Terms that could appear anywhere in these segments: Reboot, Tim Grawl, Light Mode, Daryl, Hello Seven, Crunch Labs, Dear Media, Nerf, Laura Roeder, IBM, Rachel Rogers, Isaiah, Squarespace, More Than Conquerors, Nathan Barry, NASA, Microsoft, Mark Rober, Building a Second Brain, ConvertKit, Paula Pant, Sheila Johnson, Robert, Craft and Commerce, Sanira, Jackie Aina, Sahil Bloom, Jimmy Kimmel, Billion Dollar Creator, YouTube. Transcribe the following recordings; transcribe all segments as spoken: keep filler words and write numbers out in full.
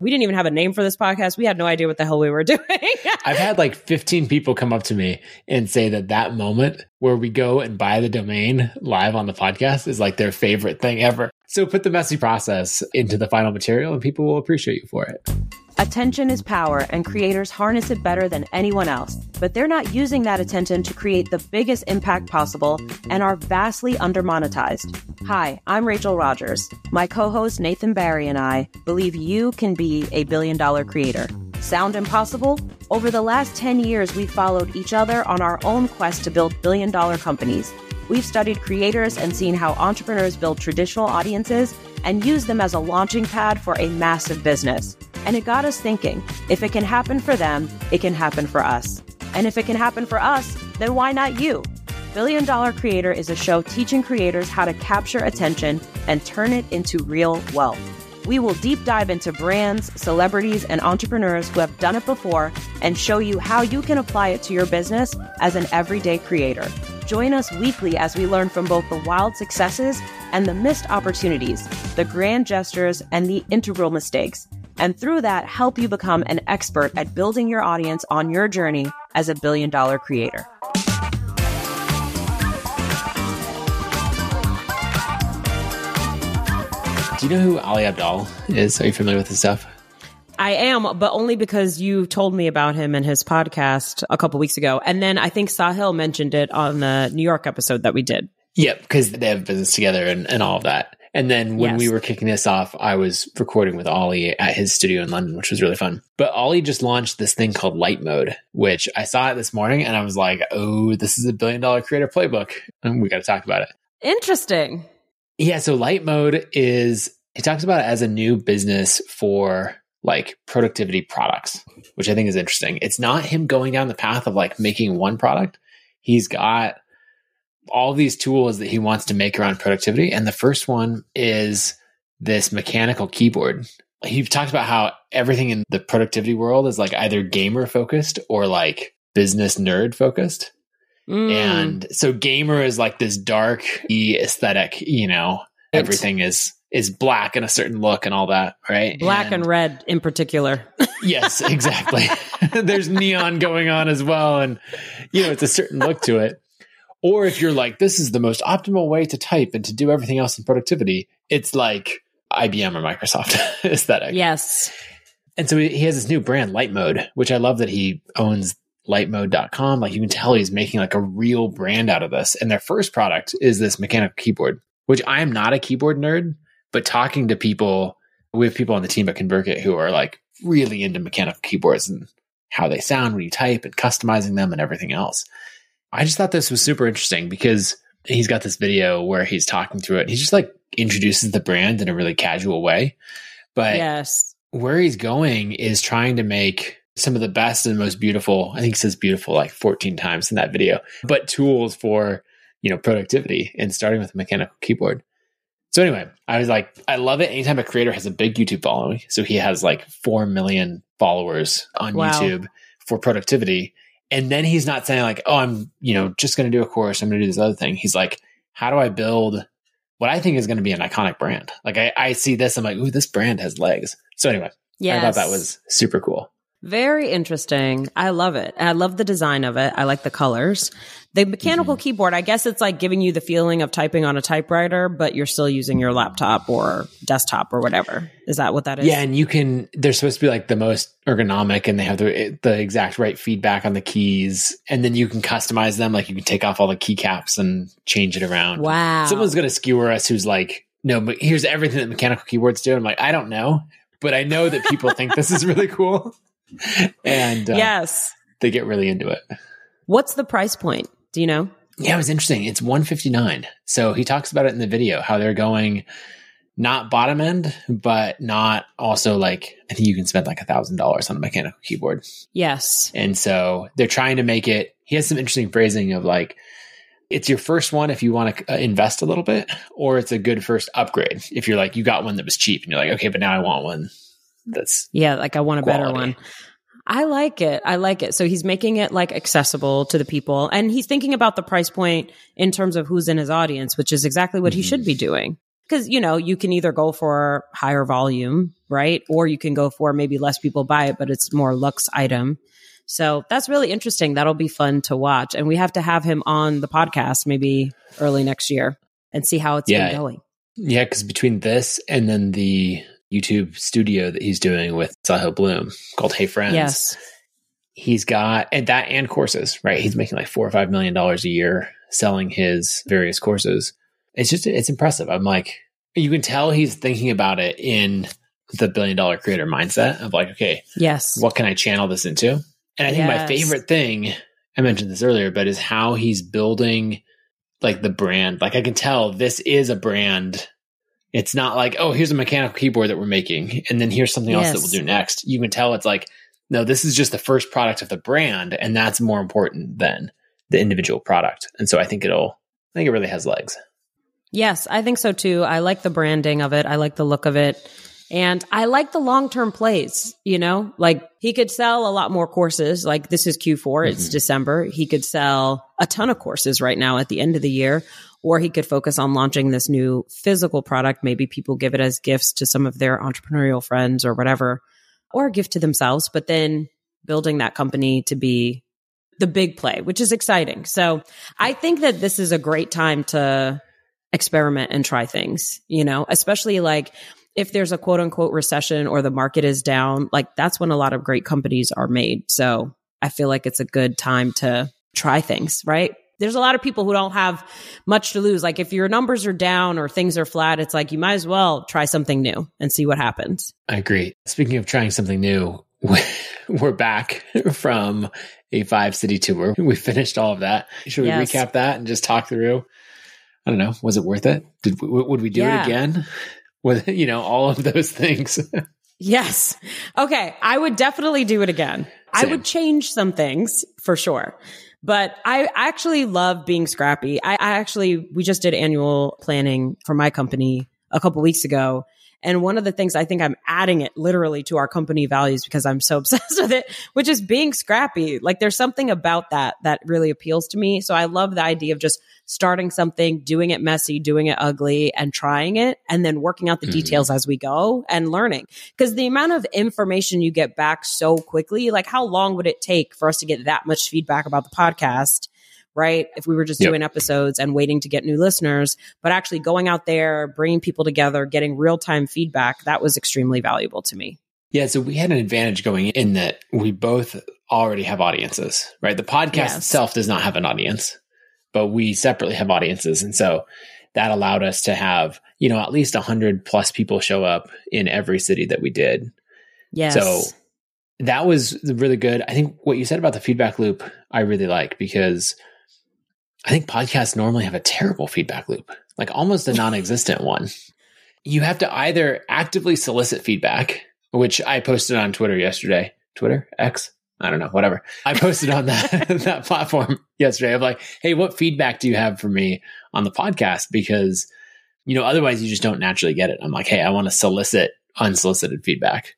We didn't even have a name for this podcast. We had no idea what the hell we were doing. I've had like fifteen people come up to me and say that that moment where we go and buy the domain live on the podcast is like their favorite thing ever. So put the messy process into the final material and people will appreciate you for it. Attention is power and creators harness it better than anyone else, but they're not using that attention to create the biggest impact possible and are vastly undermonetized. Hi, I'm Rachel Rogers. My co-host Nathan Barry and I believe you can be a billion dollar creator. Sound impossible? Over the last ten years, we've followed each other on our own quest to build billion dollar companies. We've studied creators and seen how entrepreneurs build traditional audiences and use them as a launching pad for a massive business. And it got us thinking, if it can happen for them, it can happen for us. And if it can happen for us, then why not you? Billion Dollar Creator is a show teaching creators how to capture attention and turn it into real wealth. We will deep dive into brands, celebrities, and entrepreneurs who have done it before and show you how you can apply it to your business as an everyday creator. Join us weekly as we learn from both the wild successes and the missed opportunities, the grand gestures, and the integral mistakes. And through that, help you become an expert at building your audience on your journey as a billion dollar creator. Do you know who Ali Abdaal is? Are you familiar with his stuff? I am, but only because you told me about him and his podcast a couple weeks ago. And then I think Sahil mentioned it on the New York episode that we did. Yep, because they have business together and, and all of that. And then when yes. we were kicking this off, I was recording with Ali at his studio in London, which was really fun. But Ali just launched this thing called Light Mode, which I saw it this morning and I was like, oh, this is a billion dollar creator playbook. And we got to talk about it. Interesting. Yeah. So Light Mode is, he talks about it as a new business for like productivity products, which I think is interesting. It's not him going down the path of like making one product. He's got all these tools that he wants to make around productivity. And the first one is this mechanical keyboard. He talked about how everything in the productivity world is like either gamer focused or like business nerd focused. Mm. And so gamer is like this dark aesthetic, you know, it. everything is is black and a certain look and all that, right? Black and, and red in particular. Yes, exactly. There's neon going on as well. And, you know, it's a certain look to it. Or if you're like, this is the most optimal way to type and to do everything else in productivity, it's like I B M or Microsoft aesthetic. Yes. And so he has this new brand, Light Mode, which I love that he owns light mode dot com. Like you can tell he's making like a real brand out of this. And their first product is this mechanical keyboard, which I am not a keyboard nerd. But talking to people, we have people on the team at ConvertKit who are like really into mechanical keyboards and how they sound when you type and customizing them and everything else. I just thought this was super interesting because he's got this video where he's talking through it. And he just like introduces the brand in a really casual way. But yes. where he's going is trying to make some of the best and most beautiful, I think he says beautiful like fourteen times in that video, but tools for, you know, productivity and starting with a mechanical keyboard. So anyway, I was like, I love it. Anytime a creator has a big YouTube following, so he has like four million followers on wow. YouTube for productivity. And then he's not saying like, oh, I'm, you know, just going to do a course. I'm going to do this other thing. He's like, how do I build what I think is going to be an iconic brand? Like I, I see this, I'm like, ooh, this brand has legs. So anyway, yes. I thought that was super cool. Very interesting. I love it. I love the design of it. I like the colors. The mechanical mm-hmm. keyboard, I guess it's like giving you the feeling of typing on a typewriter, but you're still using your laptop or desktop or whatever. Is that what that is? Yeah. And you can, they're supposed to be like the most ergonomic and they have the, the exact right feedback on the keys. And then you can customize them. Like you can take off all the keycaps and change it around. Wow. Someone's going to skewer us who's like, no, but here's everything that mechanical keyboards do. I'm like, I don't know, but I know that people think this is really cool. And uh, yes, they get really into it. What's the price point? Do you know? Yeah, it was interesting. It's one fifty-nine. So he talks about it in the video, how they're going not bottom end, but not also like, I think you can spend like a thousand dollars on a mechanical keyboard. Yes. And so they're trying to make it, he has some interesting phrasing of like, it's your first one if you want to invest a little bit, or it's a good first upgrade. If you're like, you got one that was cheap and you're like, okay, but now I want one. That's yeah, like I want a quality. Better one. I like it. I like it. So he's making it like accessible to the people. And he's thinking about the price point in terms of who's in his audience, which is exactly what mm-hmm. he should be doing. because, you know, you can either go for higher volume, right? Or you can go for maybe less people buy it, but it's more luxe item. So that's really interesting. That'll be fun to watch. And we have to have him on the podcast maybe early next year and see how it's yeah. been going. Yeah, because between this and then the YouTube studio that he's doing with Sahil Bloom called Hey Friends. Yes. He's got, and that and courses, right? He's making like four or five million dollars a year selling his various courses. It's just, it's impressive. I'm like, you can tell he's thinking about it in the billion dollar creator mindset of like, okay, yes, what can I channel this into? And I think yes. my favorite thing, I mentioned this earlier, but is how he's building like the brand. Like I can tell this is a brand. It's not like, oh, here's a mechanical keyboard that we're making. And then here's something yes. else that we'll do next. You can tell it's like, no, this is just the first product of the brand, and that's more important than the individual product. And so I think it'll, I think it really has legs. Yes, I think so too. I like the branding of it. I like the look of it. And I like the long-term plays, you know, like he could sell a lot more courses. Like this is Q four, mm-hmm. it's December. He could sell a ton of courses right now at the end of the year, or he could focus on launching this new physical product. Maybe people give it as gifts to some of their entrepreneurial friends or whatever, or a gift to themselves, but then building that company to be the big play, which is exciting. So I think that this is a great time to experiment and try things, you know, especially like if there's a quote unquote recession or the market is down, like that's when a lot of great companies are made. So I feel like it's a good time to try things, right? There's a lot of people who don't have much to lose. Like if your numbers are down or things are flat, it's like you might as well try something new and see what happens. I agree. Speaking of trying something new, we're back from a five-city tour. We finished all of that. Should we yes. recap that and just talk through? I don't know. Was it worth it? Did we, would we do yeah. it again? With, you know, all of those things. Yes. Okay. I would definitely do it again. Same. I would change some things for sure. But I actually love being scrappy. I, I actually, we just did annual planning for my company a couple weeks ago. And one of the things I think I'm adding it literally to our company values because I'm so obsessed with it, which is being scrappy. Like there's something about that that really appeals to me. So I love the idea of just starting something, doing it messy, doing it ugly, and trying it, and then working out the mm-hmm. details as we go and learning. Because the amount of information you get back so quickly, like how long would it take for us to get that much feedback about the podcast? Right? If we were just yep. doing episodes and waiting to get new listeners, but actually going out there, bringing people together, getting real-time feedback, that was extremely valuable to me. Yeah. So we had an advantage going in that we both already have audiences, right? The podcast yes. itself does not have an audience, but we separately have audiences. And so that allowed us to have, you know, at least one hundred plus people show up in every city that we did. Yes. So that was really good. I think what you said about the feedback loop, I really like because I think podcasts normally have a terrible feedback loop, like almost a non-existent one. You have to either actively solicit feedback, which I posted on Twitter yesterday. Twitter? X? I don't know. Whatever. I posted on that that platform yesterday. I'm like, hey, what feedback do you have for me on the podcast? Because, you know, otherwise you just don't naturally get it. I'm like, hey, I want to solicit unsolicited feedback.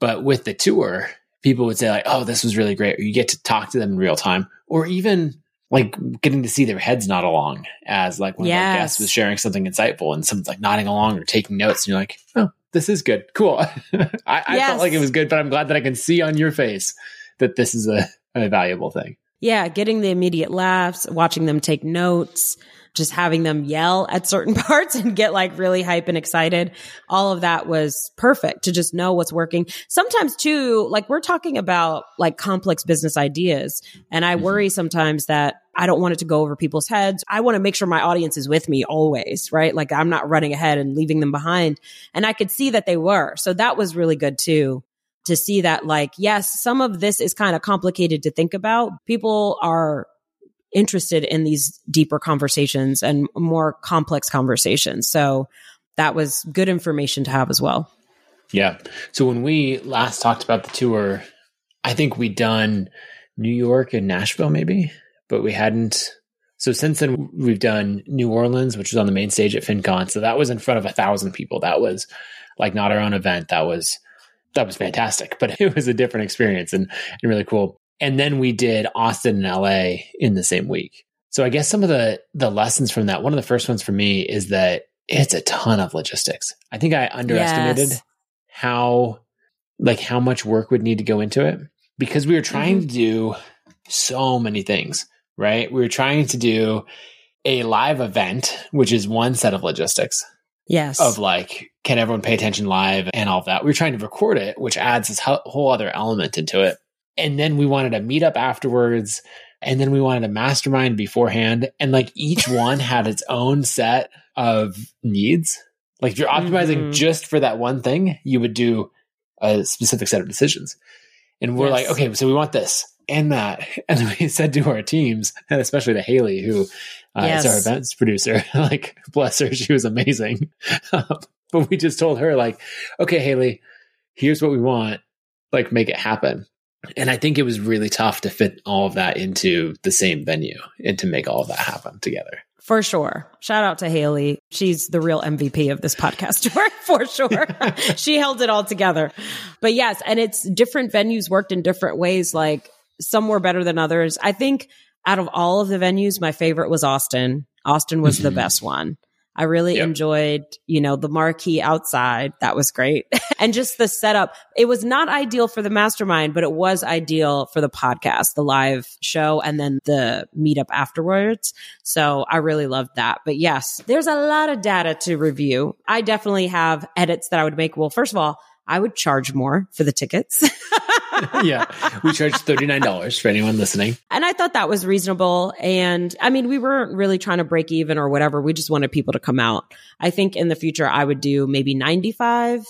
But with the tour, people would say like, oh, this was really great. Or you get to talk to them in real time, or even like getting to see their heads nod along as like one yes. of our guests was sharing something insightful and someone's like nodding along or taking notes. And you're like, oh, this is good. Cool. I, yes. I felt like it was good, but I'm glad that I can see on your face that this is a, a valuable thing. Yeah. Getting the immediate laughs, watching them take notes, just having them yell at certain parts and get like really hype and excited. All of that was perfect to just know what's working. Sometimes too, like we're talking about like complex business ideas. And I mm-hmm. worry sometimes that I don't want it to go over people's heads. I want to make sure my audience is with me always, right? Like I'm not running ahead and leaving them behind. And I could see that they were. So that was really good too. To see that like, yes, some of this is kind of complicated to think about. People are interested in these deeper conversations and more complex conversations. So that was good information to have as well. Yeah. So when we last talked about the tour, I think we'd done New York and Nashville maybe, but we hadn't. So since then we've done New Orleans, which was on the main stage at FinCon. So that was in front of a thousand people. That was like not our own event. That was That was fantastic, but it was a different experience and, and really cool. And then we did Austin and L A in the same week. So I guess some of the the lessons from that, one of the first ones for me is that it's a ton of logistics. I think I underestimated yes. how, like how much work would need to go into it, because we were trying mm-hmm. to do so many things, right? We were trying to do a live event, which is one set of logistics. Yes. Of like, can everyone pay attention live and all of that. We were trying to record it, which adds this whole other element into it. And then we wanted a meetup afterwards. And then we wanted a mastermind beforehand. And like each one had its own set of needs. Like if you're optimizing mm-hmm. just for that one thing, you would do a specific set of decisions. And we're yes. like, okay, so we want this and that. And then we said to our teams, and especially to Haley, who uh, yes. is our events producer, like bless her, she was amazing. But we just told her like, okay, Haley, here's what we want, like make it happen. And I think it was really tough to fit all of that into the same venue and to make all of that happen together. For sure. Shout out to Haley. She's the real M V P of this podcast, for sure. She held it all together. But yes, and it's different venues worked in different ways. Like some were better than others. I think out of all of the venues, my favorite was Austin. Austin was mm-hmm. the best one. I really yep. enjoyed, you know, the marquee outside. That was great. And just the setup. It was not ideal for the mastermind, but it was ideal for the podcast, the live show, and then the meetup afterwards. So I really loved that. But yes, there's a lot of data to review. I definitely have edits that I would make. Well, first of all, I would charge more for the tickets. Yeah. We charged thirty-nine dollars for anyone listening. And I thought that was reasonable. And I mean, we weren't really trying to break even or whatever. We just wanted people to come out. I think in the future, I would do maybe ninety-five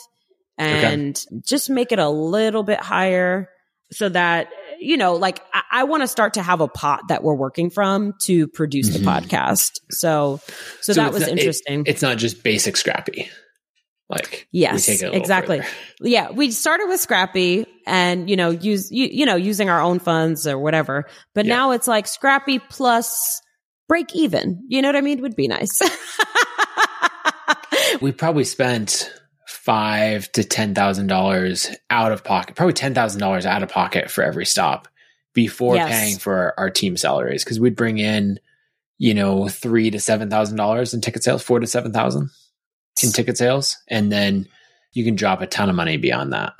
and okay. just make it a little bit higher so that, you know, like I, I want to start to have a pot that we're working from to produce mm-hmm. the podcast. So, so, so that was not, interesting. It, it's not just basic Scrappy. Like, yes, we take it exactly. Further. Yeah. We started with Scrappy and, you know, use, you, you know, using our own funds or whatever, but yeah. now it's like Scrappy plus break even. You know what I mean? Would be nice. We probably spent five to ten thousand dollars out of pocket, probably ten thousand dollars out of pocket for every stop before yes. paying for our, our team salaries. Cause we'd bring in, you know, three to seven thousand dollars in ticket sales, four to seven thousand. In ticket sales, and then you can drop a ton of money beyond that.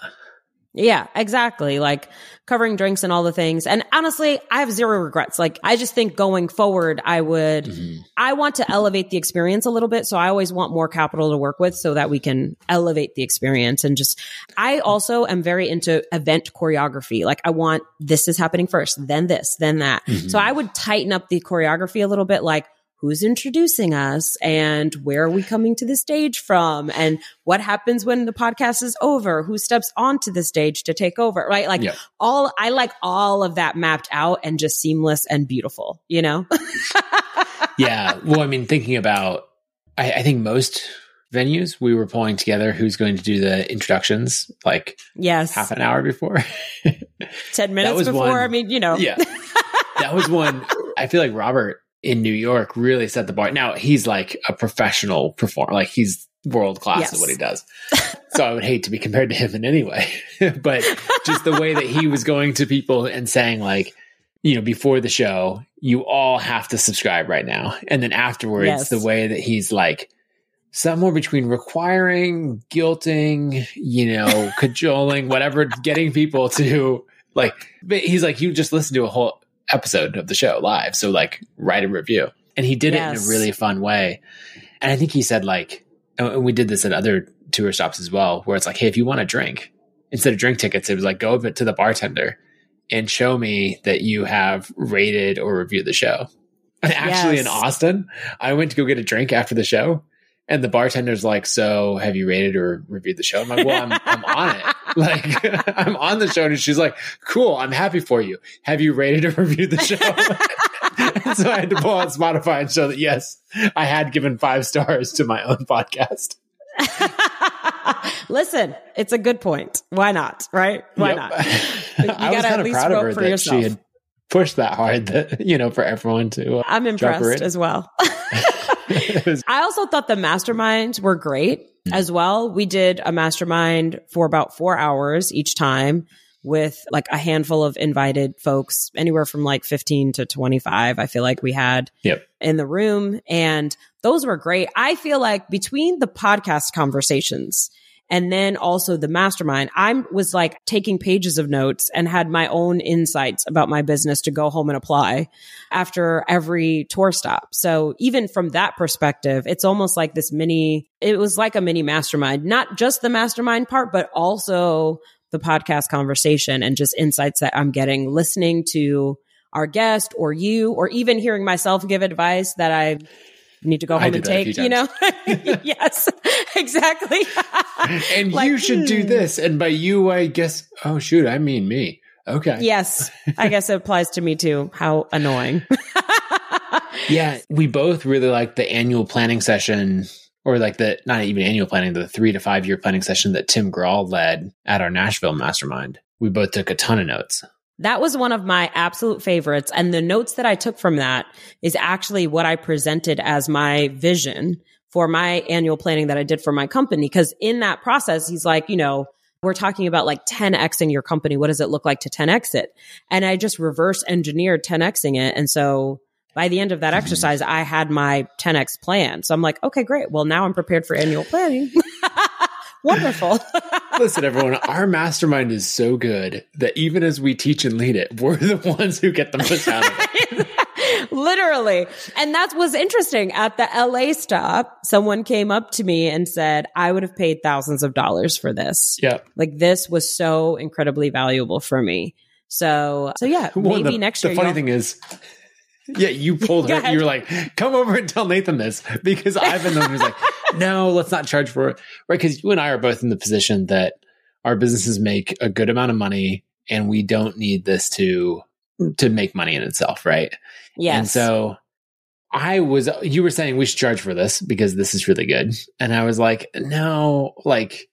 Yeah, exactly. Like covering drinks and all the things. And honestly, I have zero regrets. Like I just think going forward, I would, mm-hmm. I want to elevate the experience a little bit. So I always want more capital to work with so that we can elevate the experience. And just, I also am very into event choreography. Like I want, this is happening first, then this, then that. Mm-hmm. So I would tighten up the choreography a little bit. Like, who's introducing us and where are we coming to the stage from and what happens when the podcast is over? Who steps onto the stage to take over, right? Like yeah. all, I like all of that mapped out and just seamless and beautiful, you know? Yeah. Well, I mean, thinking about, I, I think most venues, we were pulling together who's going to do the introductions, like yes. half an hour before. ten minutes before. One, I mean, you know. Yeah. That was one. I feel like Robert in New York really set the bar. Now he's like a professional performer. Like he's world class yes. at what he does. So I would hate to be compared to him in any way, but just the way that he was going to people and saying like, you know, before the show, you all have to subscribe right now. And then afterwards, yes. the way that he's like somewhere between requiring, guilting, you know, cajoling, whatever, getting people to like, but he's like, you just listen to a whole episode of the show live. So like write a review. And he did yes. it in a really fun way. And I think he said like, and we did this at other tour stops as well, where it's like, hey, if you want a drink, instead of drink tickets, it was like, go to the bartender and show me that you have rated or reviewed the show. And actually yes. in Austin, I went to go get a drink after the show. And the bartender's like, so have you rated or reviewed the show? I'm like, well, I'm, I'm on it. Like, I'm on the show. And she's like, cool, I'm happy for you. Have you rated or reviewed the show? So I had to pull out Spotify and show that, yes, I had given five stars to my own podcast. Listen, it's a good point. Why not? Right? Why yep. not? You I was kind of proud of her that yourself. She had pushed that hard, that, you know, for everyone to. Uh, I'm impressed as well. I also thought the masterminds were great as well. We did a mastermind for about four hours each time. with like a handful of invited folks, anywhere from like fifteen to twenty-five, I feel like we had yep. in the room. And those were great. I feel like between the podcast conversations and then also the mastermind, I was like taking pages of notes and had my own insights about my business to go home and apply after every tour stop. So even from that perspective, it's almost like this mini, it was like a mini mastermind, not just the mastermind part, but also the podcast conversation and just insights that I'm getting listening to our guest or you, or even hearing myself give advice that I need to go home and take, you know? Yes, exactly. And like, you should do this. And by you, I guess, oh, shoot, I mean me. Okay. Yes. I guess it applies to me too. How annoying. Yeah. We both really like the annual planning session, or like the, not even annual planning, the three to five year planning session that Tim Grawl led at our Nashville mastermind. We both took a ton of notes. That was one of my absolute favorites. And the notes that I took from that is actually what I presented as my vision for my annual planning that I did for my company. Because in that process, he's like, you know, we're talking about like ten X-ing your company. What does it look like to ten X it? And I just reverse engineered ten X-ing it. And so by the end of that exercise, I had my ten X plan. So I'm like, okay, great. Well, now I'm prepared for annual planning. Wonderful. Listen, everyone, our mastermind is so good that even as we teach and lead it, we're the ones who get the most out of it. Literally. And that was interesting. At the L A stop, someone came up to me and said, I would have paid thousands of dollars for this. Yeah. Like this was so incredibly valuable for me. So, so yeah, well, maybe the, next year. The funny thing is, yeah, you pulled her. You were like, come over and tell Nathan this, because I've been the one who's like, no, let's not charge for it. Right. Because you and I are both in the position that our businesses make a good amount of money and we don't need this to, to make money in itself. Right. Yes. And so I was, you were saying we should charge for this because this is really good. And I was like, no, like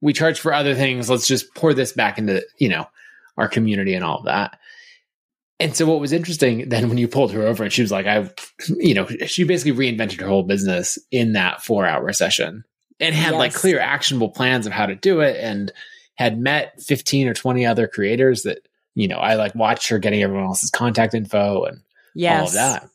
we charge for other things. Let's just pour this back into, you know, our community and all of that. And so what was interesting then when you pulled her over and she was like, I, you know, she basically reinvented her whole business in that four hour session and had yes. like clear actionable plans of how to do it, and had met fifteen or twenty other creators that, you know, I like watched her getting everyone else's contact info and yes. all of that.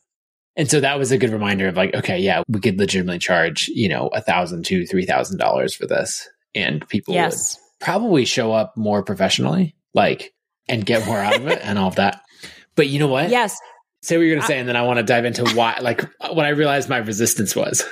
And so that was a good reminder of like, okay, yeah, we could legitimately charge, you know, a thousand, two, three thousand dollars for this. And people yes. would probably show up more professionally, like, and get more out of it and all of that. But you know what? Yes. Say what you're going to say, and then I want to dive into why, like what I realized my resistance was.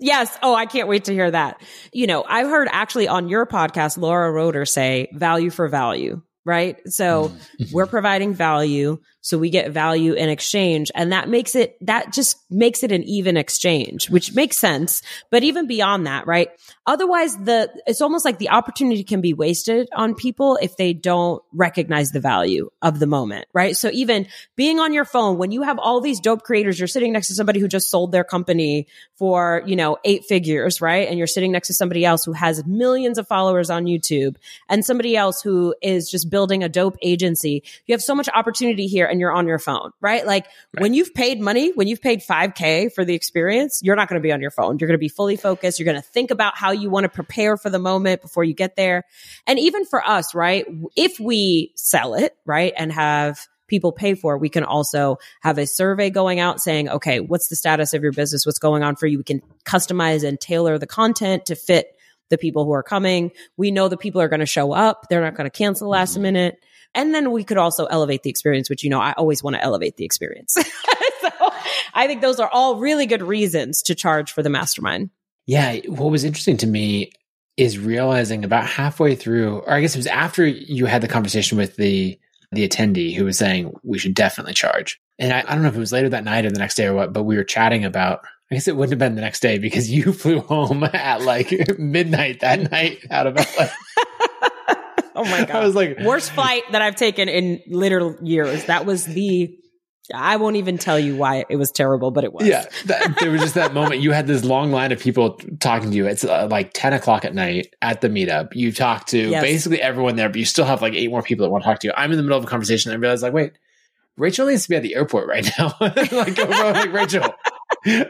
Yes. Oh, I can't wait to hear that. You know, I heard actually on your podcast, Laura Roeder say value for value, right? So we're providing value, so we get value in exchange. And that makes it, that just makes it an even exchange, which makes sense. But even beyond that, right? Otherwise, the it's almost like the opportunity can be wasted on people if they don't recognize the value of the moment, right? So even being on your phone, when you have all these dope creators, you're sitting next to somebody who just sold their company for, you know, eight figures, right? And you're sitting next to somebody else who has millions of followers on YouTube, and somebody else who is just building a dope agency. You have so much opportunity here, and you're on your phone, right? Like right. when you've paid money, when you've paid five K for the experience, you're not going to be on your phone. You're going to be fully focused. You're going to think about how you want to prepare for the moment before you get there. And even for us, right? If we sell it, right, and have people pay for it, we can also have a survey going out saying, okay, what's the status of your business? What's going on for you? We can customize and tailor the content to fit the people who are coming. We know the people are going to show up. They're not going to cancel last mm-hmm. minute. And then we could also elevate the experience, which, you know, I always want to elevate the experience. So I think those are all really good reasons to charge for the mastermind. Yeah. What was interesting to me is realizing about halfway through, or I guess it was after you had the conversation with the, the attendee who was saying we should definitely charge. And I, I don't know if it was later that night or the next day or what, but we were chatting about, I guess it wouldn't have been the next day because you flew home at like midnight that night out of L A. Oh my God. I was like, worst flight that I've taken in literal years. That was the, I won't even tell you why it was terrible, but it was. Yeah. That, there was just that moment. You had this long line of people talking to you. It's uh, like ten o'clock at night at the meetup. You talk to yes. basically everyone there, but you still have like eight more people that want to talk to you. I'm in the middle of a conversation. And I realized like, wait, Rachel needs to be at the airport right now. Like, over, like, Rachel,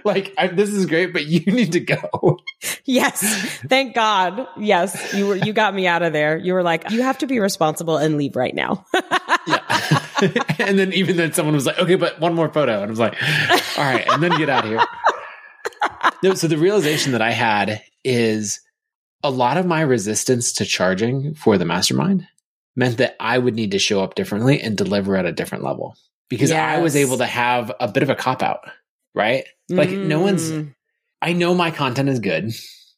like, I, this is great, but you need to go. Yes. Thank God. Yes. You were, you got me out of there. You were like, you have to be responsible and leave right now. Yeah. And then even then someone was like, okay, but one more photo. And I was like, all right. And then get out of here. So the realization that I had is a lot of my resistance to charging for the mastermind meant that I would need to show up differently and deliver at a different level, because yes. I was able to have a bit of a cop out, right? Like mm. no one's, I know my content is good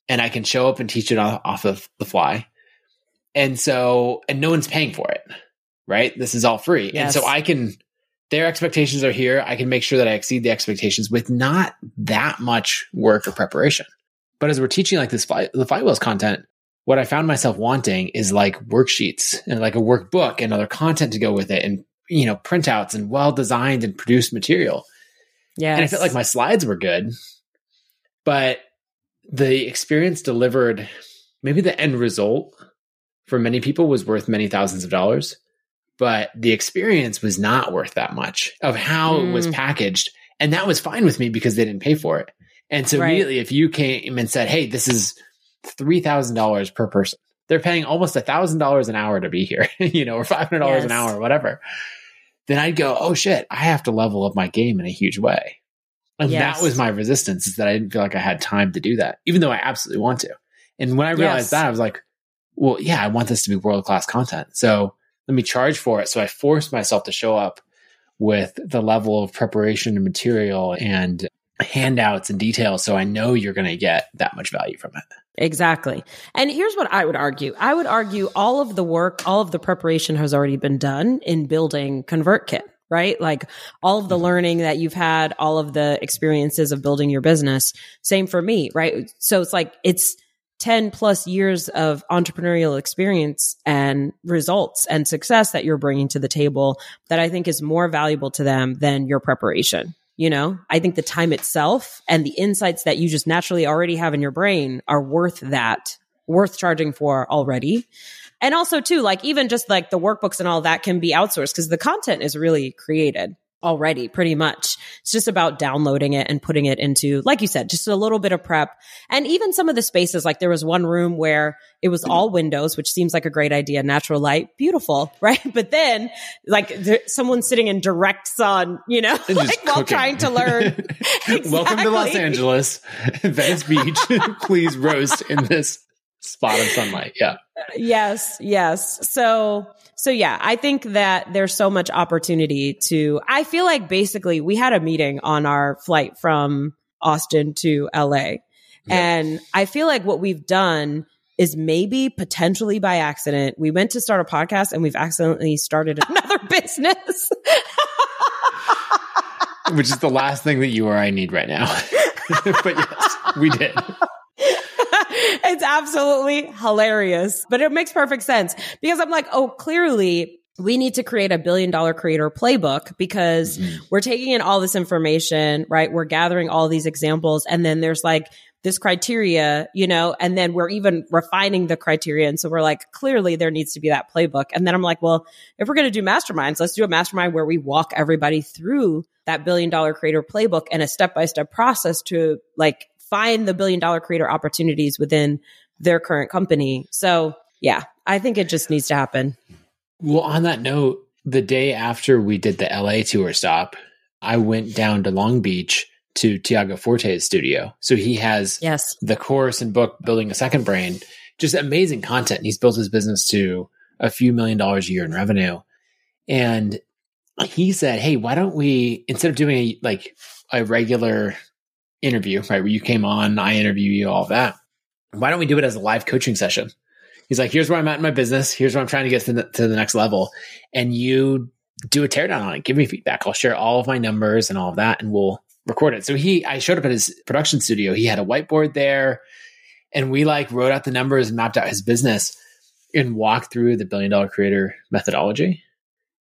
and I can show up and teach it off of the fly. And so, and no one's paying for it, right? This is all free. Yes. And so I can, their expectations are here. I can make sure that I exceed the expectations with not that much work or preparation. But as we're teaching like this, fly, the flywheels content, what I found myself wanting is like worksheets and like a workbook and other content to go with it, and, you know, printouts and well-designed and produced material. Yeah. And I felt like my slides were good, but the experience delivered, maybe the end result for many people was worth many thousands of dollars, but the experience was not worth that much of how mm. it was packaged. And that was fine with me because they didn't pay for it. And so right. immediately if you came and said, hey, this is three thousand dollars per person. They're paying almost one thousand dollars an hour to be here, you know, or five hundred dollars yes. an hour, whatever. Then I'd go, oh shit, I have to level up my game in a huge way. And yes. that was my resistance, is that I didn't feel like I had time to do that, even though I absolutely want to. And when I realized yes. that, I was like, well, yeah, I want this to be world-class content. So let me charge for it. So I forced myself to show up with the level of preparation and material and handouts and details. So I know you're going to get that much value from it. Exactly. And here's what I would argue. I would argue all of the work, all of the preparation has already been done in building ConvertKit, right? Like all of the learning that you've had, all of the experiences of building your business. Same for me, right? So it's like, it's ten plus years of entrepreneurial experience and results and success that you're bringing to the table that I think is more valuable to them than your preparation. You know, I think the time itself and the insights that you just naturally already have in your brain are worth that, worth charging for already. And also too, like even just like the workbooks and all that can be outsourced because the content is really created already pretty much. It's just about downloading it and putting it into, like you said, just a little bit of prep. And even some of the spaces, like there was one room where it was all windows, which seems like a great idea. Natural light, beautiful, right? But then like there, someone's sitting in direct sun, you know, like, while trying to learn. Exactly. Welcome to Los Angeles, Venice Beach. Please roast in this spot of sunlight. Yeah. Yes. Yes. So, so yeah, I think that there's so much opportunity to, I feel like basically we had a meeting on our flight from Austin to L A. Yeah. And I feel like what we've done is maybe potentially by accident, we went to start a podcast and we've accidentally started another business. Which is the last thing that you or I need right now. But yes, we did. It's absolutely hilarious, but it makes perfect sense because I'm like, oh, clearly we need to create a billion dollar creator playbook because mm-hmm. we're taking in all this information, right? We're gathering all these examples. And then there's like this criteria, you know, and then we're even refining the criteria. And so we're like, clearly there needs to be that playbook. And then I'm like, well, if we're going to do masterminds, let's do a mastermind where we walk everybody through that billion dollar creator playbook and a step-by-step process to like find the billion dollar creator opportunities within their current company. So yeah, I think it just needs to happen. Well, on that note, the day after we did the L A tour stop, I went down to Long Beach to Tiago Forte's studio. So he has yes. the course and book, Building a Second Brain, just amazing content. He's built his business to a few million dollars a year in revenue. And he said, hey, why don't we, instead of doing a, like a regular interview, right, where you came on, I interview you, all that, why don't we do it as a live coaching session? He's like, here's where I'm at in my business. Here's where I'm trying to get to the, to the next level. And you do a teardown on it. Give me feedback. I'll share all of my numbers and all of that, and we'll record it. So he, I showed up at his production studio. He had a whiteboard there, and we like wrote out the numbers and mapped out his business and walked through the billion dollar creator methodology.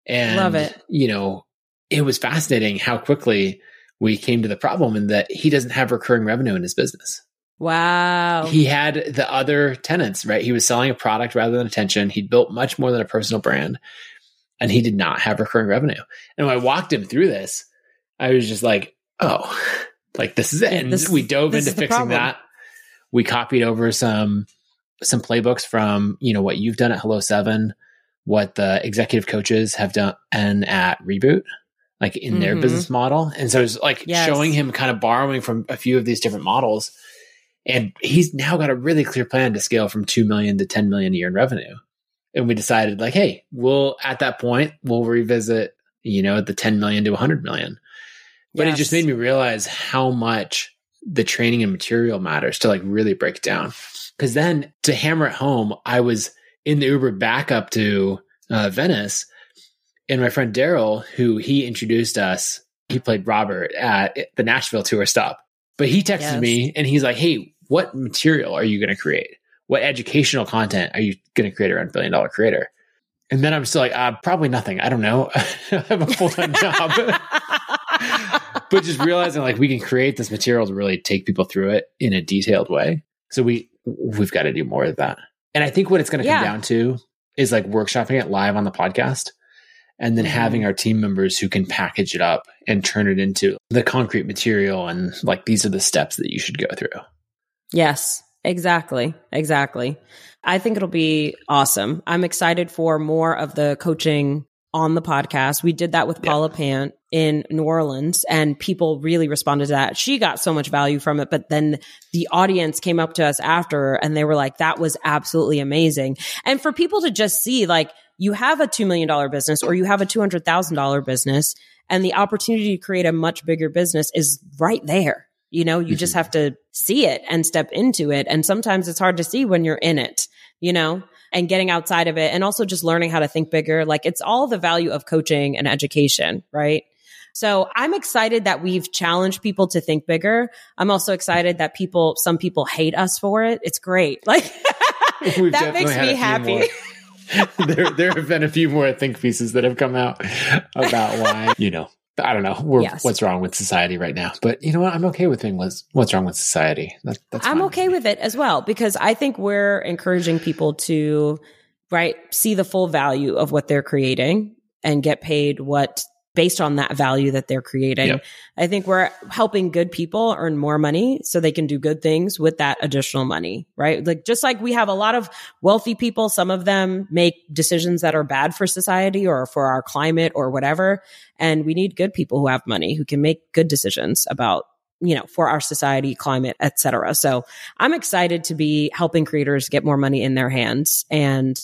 And love it. You know, it was fascinating how quickly we came to the problem in that he doesn't have recurring revenue in his business. Wow. He had the other tenants, right? He was selling a product rather than attention. He'd built much more than a personal brand, and he did not have recurring revenue. And when I walked him through this, I was just like, oh, Like, this is it. And this, we dove into fixing that. We copied over some some playbooks from, you know, what you've done at Hello Seven, what the executive coaches have done and at Reboot, like in mm-hmm. their business model. And so it's like yes. showing him kind of borrowing from a few of these different models. And he's now got a really clear plan to scale from two million to ten million a year in revenue. And we decided like, hey, we'll, at that point, we'll revisit, you know, the ten million to one hundred million. But yes. it just made me realize how much the training and material matters to like really break it down. Because then to hammer it home, I was in the Uber back up to uh, Venice, and my friend Daryl, who he introduced us, he played Robert at the Nashville tour stop. But he texted yes. me and he's like, hey, what material are you going to create? What educational content are you going to create around Billion Dollar Creator? And then I'm still like, uh, probably nothing. I don't know. I have a full-time job. But just realizing like we can create this material to really take people through it in a detailed way. So we, we've got to do more of that. And I think what it's going to yeah. come down to is like workshopping it live on the podcast and then mm-hmm. having our team members who can package it up and turn it into the concrete material. And like, these are the steps that you should go through. Yes, exactly. Exactly. I think it'll be awesome. I'm excited for more of the coaching on the podcast. We did that with Paula yeah. Pant in New Orleans, and people really responded to that. She got so much value from it, but then the audience came up to us after and they were like, that was absolutely amazing. And for people to just see like, you have a two million dollars business or you have a two hundred thousand dollars business, and the opportunity to create a much bigger business is right there. You know, you mm-hmm. just have to see it and step into it. And sometimes it's hard to see when you're in it, you know? And getting outside of it and also just learning how to think bigger. Like, it's all the value of coaching and education, right? So I'm excited that we've challenged people to think bigger. I'm also excited that people, some people hate us for it. It's great. Like that makes me happy. there, there have been a few more think pieces that have come out about why, you know, I don't know we're, yes. what's wrong with society right now. But you know what? I'm okay with being what's, what's wrong with society. That, that's I'm okay with it as well, because I think we're encouraging people to right see the full value of what they're creating and get paid what based on that value that they're creating. Yep. I think we're helping good people earn more money so they can do good things with that additional money, right? Like, just like we have a lot of wealthy people, some of them make decisions that are bad for society or for our climate or whatever. And we need good people who have money, who can make good decisions about, you know, for our society, climate, et cetera. So I'm excited to be helping creators get more money in their hands, and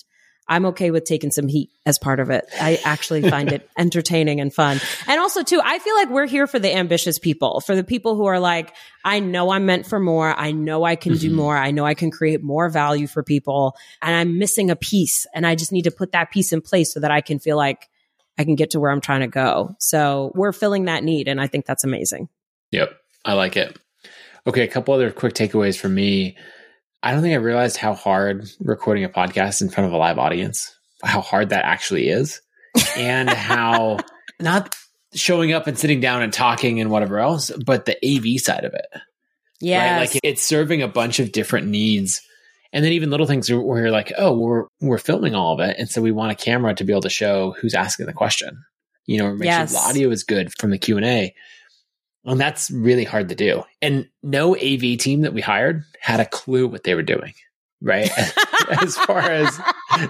I'm okay with taking some heat as part of it. I actually find it entertaining and fun. And also too, I feel like we're here for the ambitious people, for the people who are like, I know I'm meant for more. I know I can mm-hmm. do more. I know I can create more value for people, and I'm missing a piece, and I just need to put that piece in place so that I can feel like I can get to where I'm trying to go. So we're filling that need, and I think that's amazing. Yep. I like it. Okay. A couple other quick takeaways for me. I don't think I realized how hard recording a podcast in front of a live audience, how hard that actually is, and how not showing up and sitting down and talking and whatever else, but the A V side of it. Yeah. Right? Like, it's serving a bunch of different needs. And then even little things where you're like, oh, we're, we're filming all of it. And so we want a camera to be able to show who's asking the question, you know, or make yes. sure the audio is good from the Q and A. And that's really hard to do. And no A V team that we hired had a clue what they were doing, right? As far as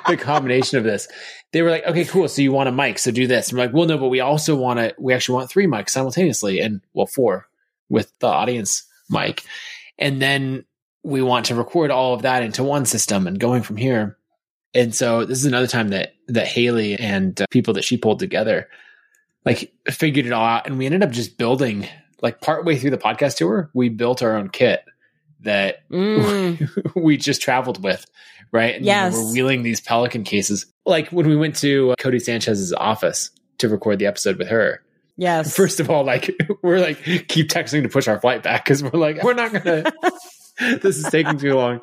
the combination of this, they were like, okay, cool. So you want a mic, so do this. And we're like, well, no, but we also want to, we actually want three mics simultaneously, and well, four with the audience mic. And then we want to record all of that into one system and going from here. And so this is another time that, that Haley and uh, people that she pulled together, like, figured it all out. And we ended up just building, like, partway through the podcast tour, we built our own kit that mm. we, we just traveled with, right? And yes. we're wheeling these Pelican cases. Like, when we went to Cody Sanchez's office to record the episode with her. Yes. First of all, like, we're like, keep texting to push our flight back, because we're like, we're not going to, this is taking too long.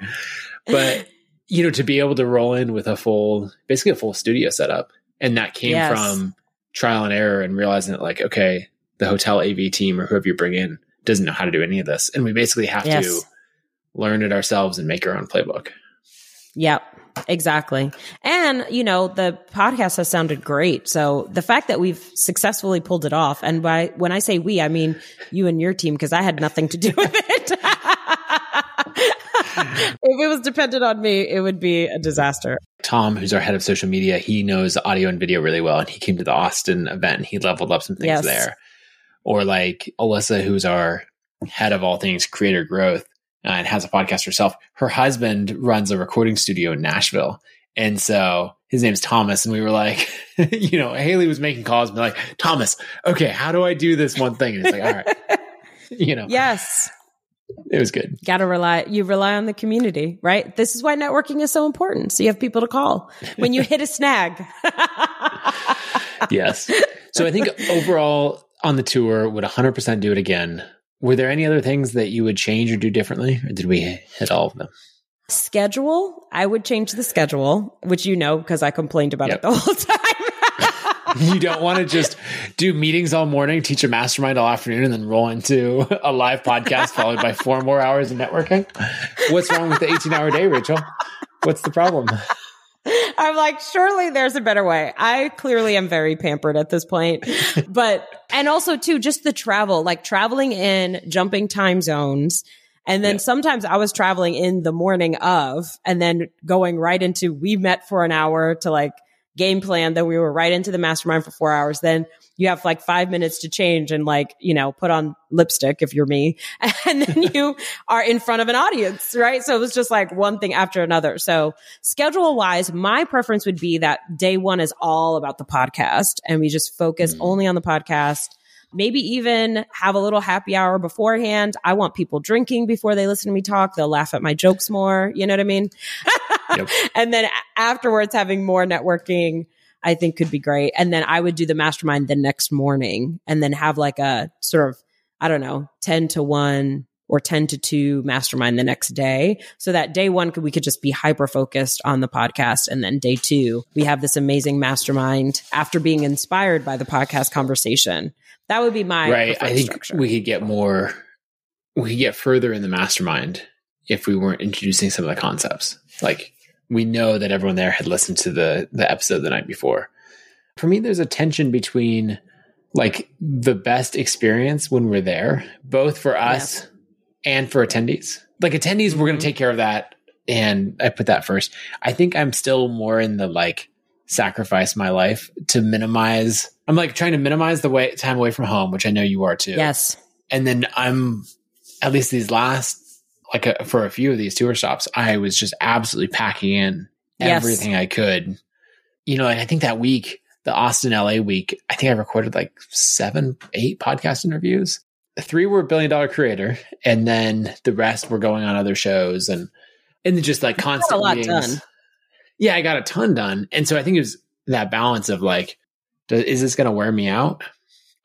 But, you know, to be able to roll in with a full, basically a full studio setup. And that came yes. from trial and error and realizing that, like, okay, the hotel A V team or whoever you bring in doesn't know how to do any of this. And we basically have yes. to learn it ourselves and make our own playbook. Yep. Exactly. And, you know, the podcast has sounded great. So the fact that we've successfully pulled it off, and by when I say we, I mean you and your team, because I had nothing to do with it. If it was dependent on me, it would be a disaster. Tom, who's our head of social media, he knows audio and video really well. And he came to the Austin event and he leveled up some things yes. there. Or like Alyssa, who's our head of all things creator growth, and has a podcast herself. Her husband runs a recording studio in Nashville. And so his name's Thomas. And we were like, you know, Haley was making calls and like, Thomas, okay, how do I do this one thing? And it's like, all right, you know. Yes. It was good. Got to rely, you rely on the community, right? This is why networking is so important. So you have people to call when you hit a snag. Yes. So I think overall on the tour, would one hundred percent do it again. Were there any other things that you would change or do differently? Or did we hit all of them? Schedule. I would change the schedule, which you know, because I complained about yep. it the whole time. You don't want to just do meetings all morning, teach a mastermind all afternoon, and then roll into a live podcast followed by four more hours of networking. What's wrong with the eighteen-hour day, Rachel? What's the problem? I'm like, surely there's a better way. I clearly am very pampered at this point. But, and also too, just the travel, like traveling in, jumping time zones. And then yeah. sometimes I was traveling in the morning of, and then going right into, we met for an hour to like game plan. Then we were right into the mastermind for four hours. Then you have like five minutes to change and like, you know, put on lipstick if you're me. And then you are in front of an audience, right? So it was just like one thing after another. So schedule wise, my preference would be that day one is all about the podcast and we just focus mm. only on the podcast. Maybe even have a little happy hour beforehand. I want people drinking before they listen to me talk. They'll laugh at my jokes more. You know what I mean? Yep. And then afterwards, having more networking, I think could be great. And then I would do the mastermind the next morning and then have like a sort of, I don't know, ten to one or ten to two mastermind the next day. So that day one, could we could just be hyper-focused on the podcast. And then day two, we have this amazing mastermind after being inspired by the podcast conversation. That would be my right. I think structure. we could get more, we could get further in the mastermind if we weren't introducing some of the concepts. Like we know that everyone there had listened to the the episode the night before. For me, there's a tension between like the best experience when we're there, both for us yeah. and for attendees. Like attendees, mm-hmm. we're going to take care of that. And I put that first. I think I'm still more in the like sacrifice my life to minimize. I'm like trying to minimize the way, time away from home, which I know you are too. Yes. And then I'm at least these last, like a, for a few of these tour stops, I was just absolutely packing in everything yes. I could. You know, and I think that week, the Austin L A week, I think I recorded like seven, eight podcast interviews. Three were Billion Dollar Creator, and then the rest were going on other shows and and just like constant meetings. Got a lot done. Yeah, I got a ton done. And so I think it was that balance of like, is this going to wear me out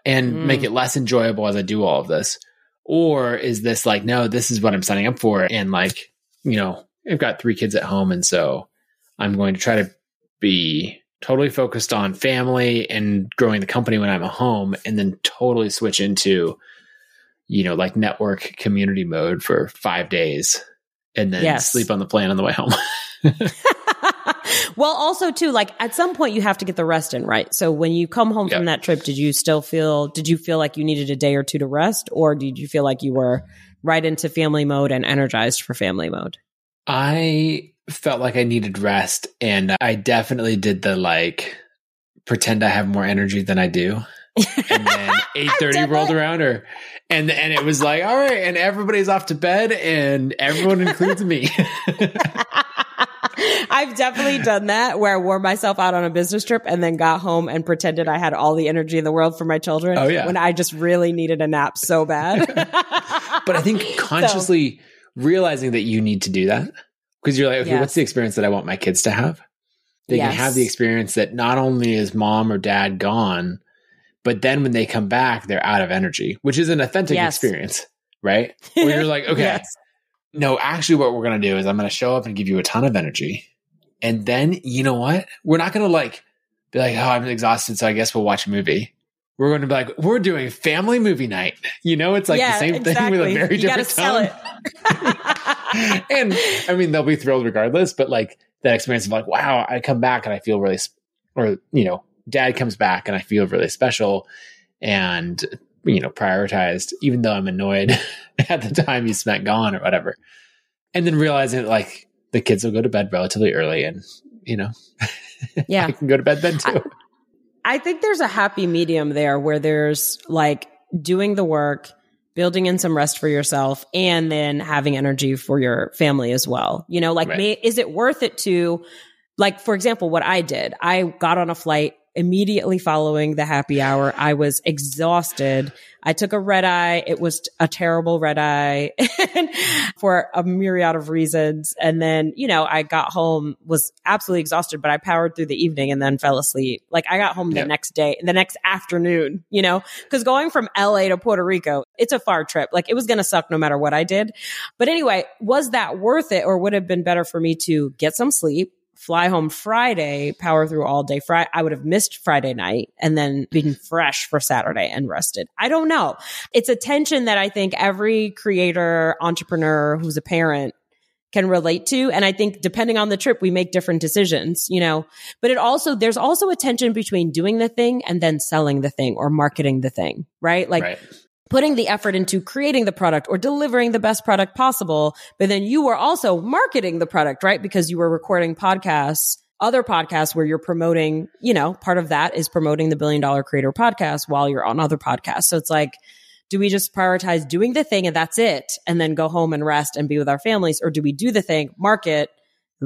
and mm. make it less enjoyable as I do all of this? Or is this like, no, this is what I'm signing up for. And like, you know, I've got three kids at home. And so I'm going to try to be totally focused on family and growing the company when I'm at home, and then totally switch into, you know, like network community mode for five days and then yes. sleep on the plane on the way home. Well, also too, like at some point you have to get the rest in, right? So when you come home yep. from that trip, did you still feel, did you feel like you needed a day or two to rest, or did you feel like you were right into family mode and energized for family mode? I felt like I needed rest, and I definitely did the like, pretend I have more energy than I do. And then eight thirty rolled around or, and, and it was like, all right, and everybody's off to bed and everyone includes me. I've definitely done that, where I wore myself out on a business trip and then got home and pretended I had all the energy in the world for my children oh, yeah. when I just really needed a nap so bad. But I think consciously so, realizing that you need to do that, because you're like, okay, yes. what's the experience that I want my kids to have? They yes. can have the experience that not only is mom or dad gone, but then when they come back, they're out of energy, which is an authentic yes. experience, right? Where you're like, okay. yes. No, actually what we're going to do is I'm going to show up and give you a ton of energy. And then, you know what? We're not going to like be like, oh, I'm exhausted, so I guess we'll watch a movie. We're going to be like, we're doing family movie night. You know, it's like yeah, the same exactly. thing with a very you different tone. And I mean, they'll be thrilled regardless, but like that experience of like, wow, I come back and I feel really, sp- or, you know, dad comes back and I feel really special and, you know, prioritized, even though I'm annoyed at the time you spent gone or whatever. And then realizing that, like, the kids will go to bed relatively early and, you know, yeah, I can go to bed then too. I, I think there's a happy medium there where there's like doing the work, building in some rest for yourself, and then having energy for your family as well. You know, like, right. may, is it worth it to, like, for example, what I did, I got on a flight immediately following the happy hour. I was exhausted. I took a red eye. It was a terrible red eye for a myriad of reasons. And then, you know, I got home, was absolutely exhausted, but I powered through the evening and then fell asleep. Like, I got home the yep. next day, the next afternoon, you know, because going from L A to Puerto Rico, it's a far trip. Like, it was going to suck no matter what I did. But anyway, was that worth it, or would it have been better for me to get some sleep, fly home Friday, power through all day Friday? I would have missed Friday night and then been fresh for Saturday and rested. I don't know. It's a tension that I think every creator, entrepreneur who's a parent can relate to. And I think depending on the trip, we make different decisions, you know, but it also, there's also a tension between doing the thing and then selling the thing or marketing the thing, right? Like, right. putting the effort into creating the product or delivering the best product possible, but then you were also marketing the product, right? Because you were recording podcasts, other podcasts where you're promoting, you know, part of that is promoting the Billion Dollar Creator podcast while you're on other podcasts. So it's like, do we just prioritize doing the thing and that's it, and then go home and rest and be with our families? Or do we do the thing, market,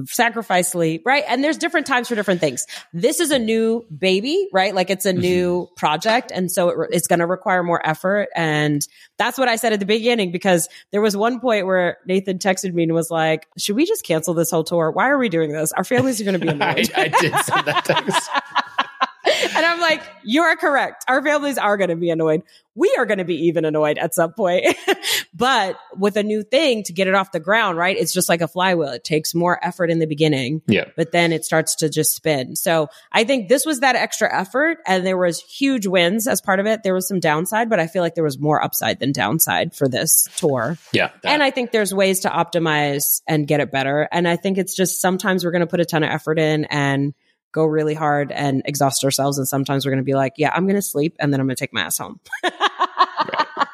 sacrifice sleep, right? And there's different times for different things. This is a new baby, right? Like, it's a new project. And so it, it's going to require more effort. And that's what I said at the beginning, because there was one point where Nathan texted me and was like, should we just cancel this whole tour? Why are we doing this? Our families are going to be annoyed. I, I did send that text. And I'm like, you are correct. Our families are going to be annoyed. We are going to be even annoyed at some point. But with a new thing, to get it off the ground, right? It's just like a flywheel. It takes more effort in the beginning, yeah. but then it starts to just spin. So I think this was that extra effort, and there was huge wins as part of it. There was some downside, but I feel like there was more upside than downside for this tour. Yeah, that. And I think there's ways to optimize and get it better. And I think it's just sometimes we're going to put a ton of effort in and go really hard and exhaust ourselves. And sometimes we're going to be like, yeah, I'm going to sleep and then I'm going to take my ass home. Right.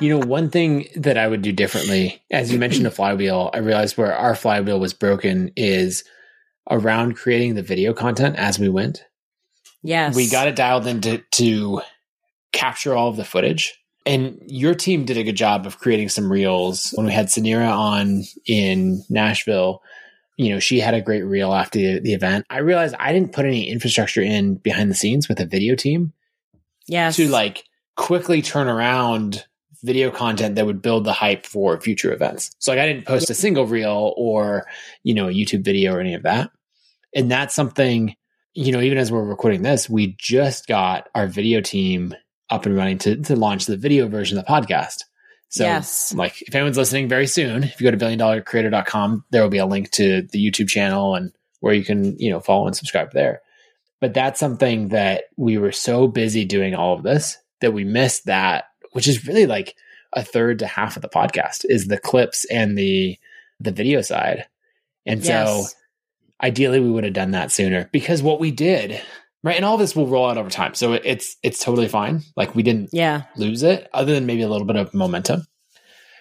You know, one thing that I would do differently, as you mentioned the flywheel, I realized where our flywheel was broken is around creating the video content as we went. Yes. We got it dialed in to, to capture all of the footage. And your team did a good job of creating some reels. When we had Sanira on in Nashville, you know, she had a great reel after the, the event. I realized I didn't put any infrastructure in behind the scenes with a video team. Yes. To like quickly turn around video content that would build the hype for future events. So like I didn't post yeah. a single reel or, you know, a YouTube video or any of that. And that's something, you know, even as we're recording this, we just got our video team up and running to, to launch the video version of the podcast. So yes. like if anyone's listening very soon, if you go to billion dollar creator dot com, there will be a link to the YouTube channel and where you can, you know, follow and subscribe there. But that's something that we were so busy doing all of this that we missed that, which is really like a third to half of the podcast is the clips and the, the video side. And yes. so ideally we would have done that sooner, because what we did, right. And all this will roll out over time. So it's, it's totally fine. Like we didn't yeah. lose it, other than maybe a little bit of momentum,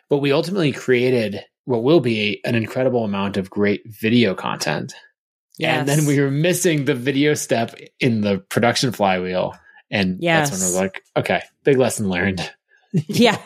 but we ultimately created what will be an incredible amount of great video content. Yes. And then we were missing the video step in the production flywheel. And yes. that's when I was like, okay, big lesson learned. yeah.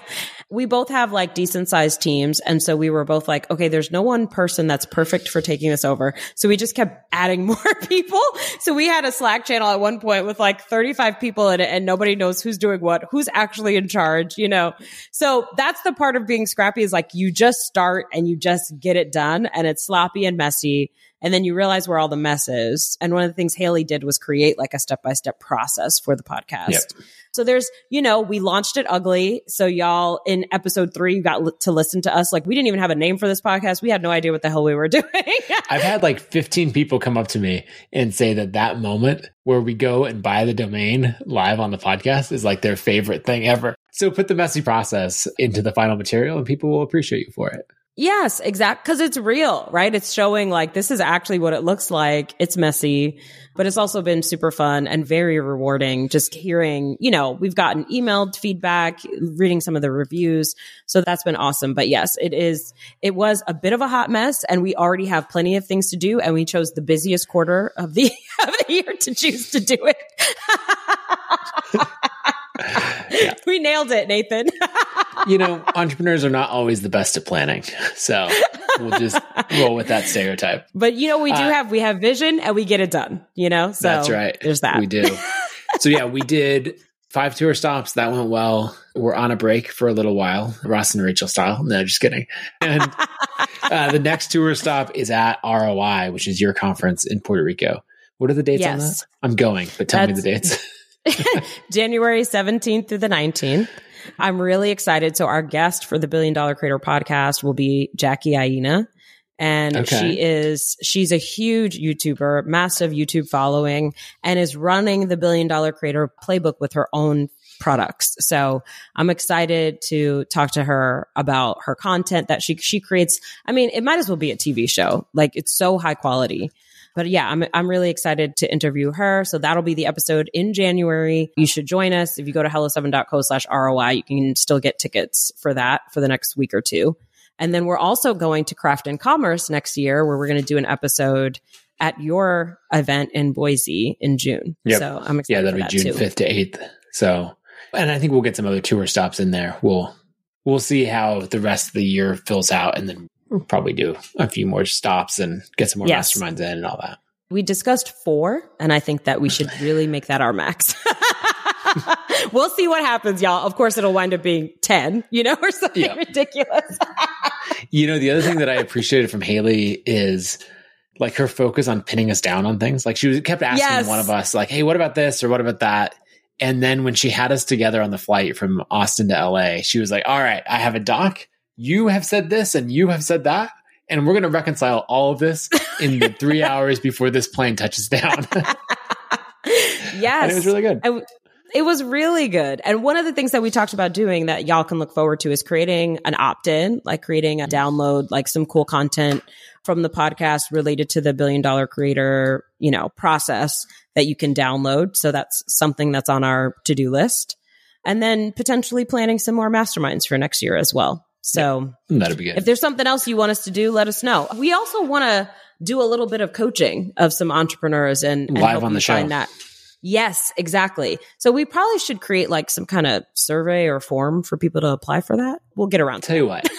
We both have like decent sized teams. And so we were both like, okay, there's no one person that's perfect for taking this over. So we just kept adding more people. So we had a Slack channel at one point with like thirty-five people in it, and nobody knows who's doing what, who's actually in charge, you know? So that's the part of being scrappy, is like you just start and you just get it done, and it's sloppy and messy. And then you realize where all the mess is. And one of the things Haley did was create like a step-by-step process for the podcast. Yep. So there's, you know, we launched it ugly. So y'all in episode three, you got li- to listen to us. Like we didn't even have a name for this podcast. We had no idea what the hell we were doing. I've had like fifteen people come up to me and say that that moment where we go and buy the domain live on the podcast is like their favorite thing ever. So put the messy process into the final material and people will appreciate you for it. Yes, exactly. Because it's real, right? It's showing like this is actually what it looks like. It's messy, but it's also been super fun and very rewarding just hearing, you know, we've gotten emailed feedback, reading some of the reviews. So that's been awesome. But yes, it is. It was a bit of a hot mess and we already have plenty of things to do. And we chose the busiest quarter of the, of the year to choose to do it. Yeah. We nailed it, Nathan. You know, entrepreneurs are not always the best at planning. So we'll just roll with that stereotype. But you know, we do uh, have, we have vision and we get it done, you know? So that's right. There's that. We do. So yeah, we did five tour stops. That went well. We're on a break for a little while, Ross and Rachel style. No, just kidding. And uh, the next tour stop is at R O I, which is your conference in Puerto Rico. What are the dates yes. on that? I'm going, but tell that's- me the dates. January seventeenth through the nineteenth. I'm really excited. So our guest for the Billion Dollar Creator podcast will be Jackie Aina. And okay. she is, she's a huge YouTuber, massive YouTube following, and is running the Billion Dollar Creator playbook with her own products. So I'm excited to talk to her about her content that she, she creates. I mean, it might as well be a T V show. Like it's so high quality. But yeah, I'm I'm really excited to interview her. So that'll be the episode in January. You should join us. If you go to hello seven dot co slash R O I, you can still get tickets for that for the next week or two. And then we're also going to Craft and Commerce next year, where we're going to do an episode at your event in Boise in June. Yep. So I'm excited. Yeah, that'll for that be June fifth to eighth. So, and I think we'll get some other tour stops in there. We'll we'll see how the rest of the year fills out, and then we'll probably do a few more stops and get some more yes. masterminds in and all that. We discussed four, and I think that we should really make that our max. We'll see what happens, y'all. Of course, it'll wind up being ten, you know, or something yeah. ridiculous. You know, the other thing that I appreciated from Haley is like her focus on pinning us down on things. Like she was, kept asking yes. one of us like, hey, what about this or what about that? And then when she had us together on the flight from Austin to L A, she was like, all right, I have a doc. You have said this and you have said that, and we're going to reconcile all of this in the three hours before this plane touches down. Yes. And it was really good. I, it was really good. And one of the things that we talked about doing that y'all can look forward to is creating an opt-in, like creating a download, like some cool content from the podcast related to the Billion Dollar Creator, you know, process that you can download. So that's something that's on our to-do list. And then potentially planning some more masterminds for next year as well. So yeah, that'd be good. If there's something else you want us to do, let us know. We also want to do a little bit of coaching of some entrepreneurs and, and live on the show. That. Yes, exactly. So we probably should create like some kind of survey or form for people to apply for that. We'll get around to Tell you what,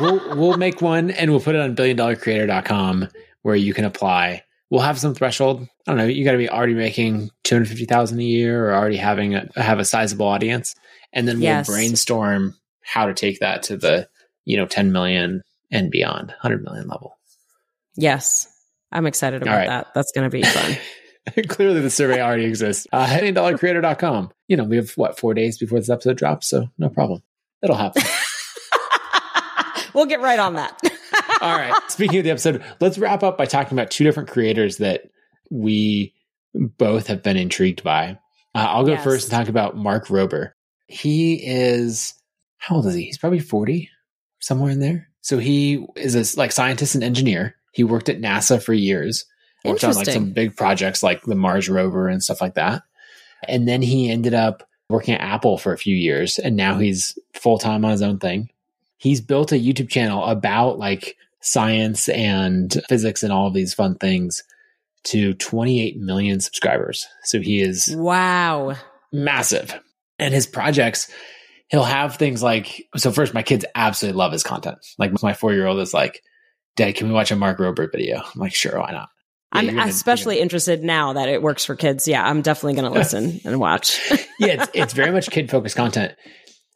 we'll, we'll make one and we'll put it on billion dollar creator dot com where you can apply. We'll have some threshold. I don't know. You got to be already making two hundred fifty thousand dollars a year or already having a, have a sizable audience. And then we'll yes. brainstorm how to take that to the, you know, ten million and beyond, one hundred million level. Yes. I'm excited about right. that. That's going to be fun. Clearly the survey already exists. Uh, billion dollar creator dot com. You know, we have what, four days before this episode drops. So no problem. It'll happen. We'll get right on that. All right. Speaking of the episode, let's wrap up by talking about two different creators that we both have been intrigued by. Uh, I'll go yes. first and talk about Mark Rober. He is, how old is he? He's probably forty. Somewhere in there. So he is a like scientist and engineer. He worked at NASA for years, worked on like some big projects like the Mars rover and stuff like that. And then he ended up working at Apple for a few years. And now he's full time on his own thing. He's built a YouTube channel about like science and physics and all of these fun things to twenty-eight million subscribers. So he is wow massive. And his projects, he'll have things like, so first, my kids absolutely love his content. Like my four-year-old is like, Dad, can we watch a Mark Rober video? I'm like, sure, why not? Yeah, I'm gonna, especially gonna... interested now that it works for kids. Yeah, I'm definitely going to listen and watch. Yeah, it's, it's very much kid-focused content,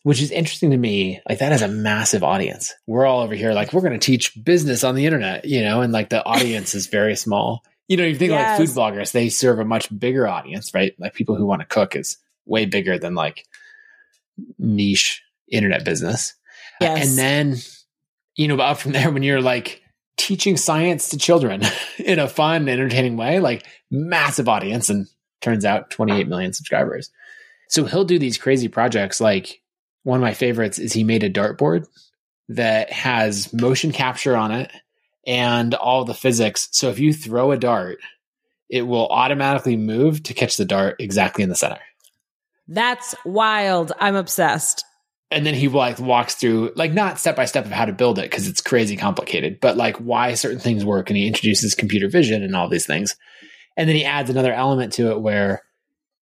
which is interesting to me. Like that is a massive audience. We're all over here like, we're going to teach business on the internet, you know, and like the audience is very small. You know, you think yes. like food bloggers, they serve a much bigger audience, right? Like people who want to cook is way bigger than like niche internet business. Yes. And then, you know, up from there, when you're like teaching science to children in a fun, entertaining way, like massive audience, and turns out twenty-eight million subscribers. So he'll do these crazy projects. Like one of my favorites is he made a dartboard that has motion capture on it and all the physics. So if you throw a dart, it will automatically move to catch the dart exactly in the center. That's wild. I'm obsessed. And then he like walks through, like not step by step of how to build it, because it's crazy complicated, but like why certain things work. And he introduces computer vision and all these things. And then he adds another element to it where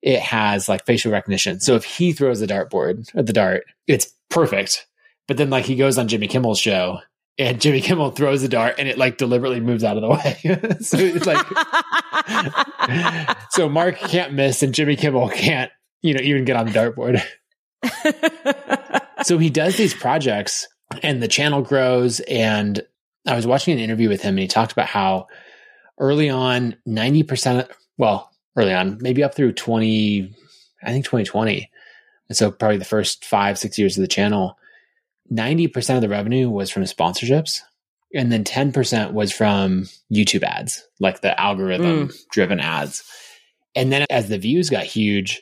it has like facial recognition. So if he throws the dartboard or the dart, it's perfect. But then like he goes on Jimmy Kimmel's show and Jimmy Kimmel throws the dart and it like deliberately moves out of the way. So it's like, so Mark can't miss and Jimmy Kimmel can't, you know, even get on the dartboard. So he does these projects and the channel grows. And I was watching an interview with him and he talked about how early on, ninety percent, well, early on, maybe up through twenty, I think twenty twenty. And so probably the first five, six years of the channel, ninety percent of the revenue was from sponsorships. And then ten percent was from YouTube ads, like the algorithm mm. driven ads. And then as the views got huge,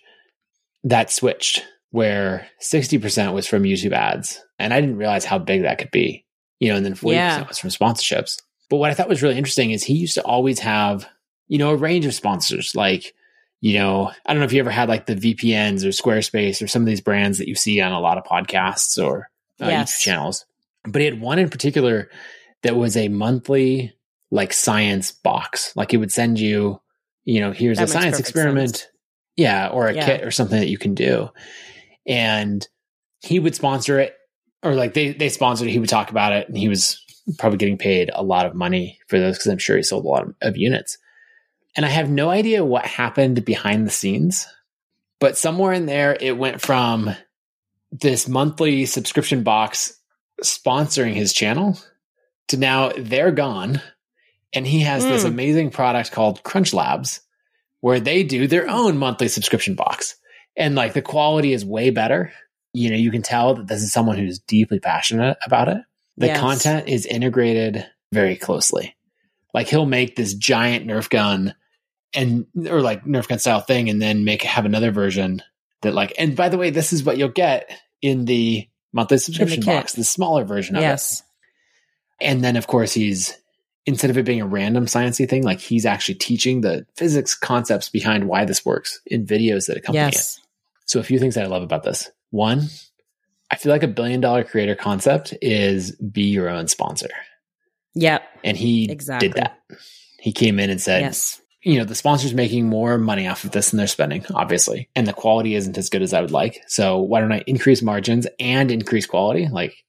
that switched where sixty percent was from YouTube ads. And I didn't realize how big that could be, you know, and then forty percent yeah. was from sponsorships. But what I thought was really interesting is he used to always have, you know, a range of sponsors. Like, you know, I don't know if you ever had like the V P Ns or Squarespace or some of these brands that you see on a lot of podcasts or uh, yes. YouTube channels. But he had one in particular that was a monthly like science box. Like it would send you, you know, here's that a science experiment. Sense. Yeah. Or a yeah. kit or something that you can do. And he would sponsor it or like they, they sponsored it. He would talk about it and he was probably getting paid a lot of money for those because I'm sure he sold a lot of, of units. And I have no idea what happened behind the scenes, but somewhere in there, it went from this monthly subscription box sponsoring his channel to now they're gone. And he has mm. this amazing product called Crunch Labs where they do their own monthly subscription box. And like the quality is way better. You know, you can tell that this is someone who's deeply passionate about it. The yes. content is integrated very closely. Like he'll make this giant Nerf gun and, or like Nerf gun style thing, and then make, have another version that like, and by the way, this is what you'll get in the monthly subscription the box, the smaller version of yes. it. And then of course he's, instead of it being a random science-y thing, like he's actually teaching the physics concepts behind why this works in videos that accompany yes. it. So a few things that I love about this. One, I feel like a billion dollar creator concept is be your own sponsor. Yep. And he exactly. did that. He came in and said, yes. you know, the sponsor's making more money off of this than they're spending, obviously. And the quality isn't as good as I would like. So why don't I increase margins and increase quality? Like,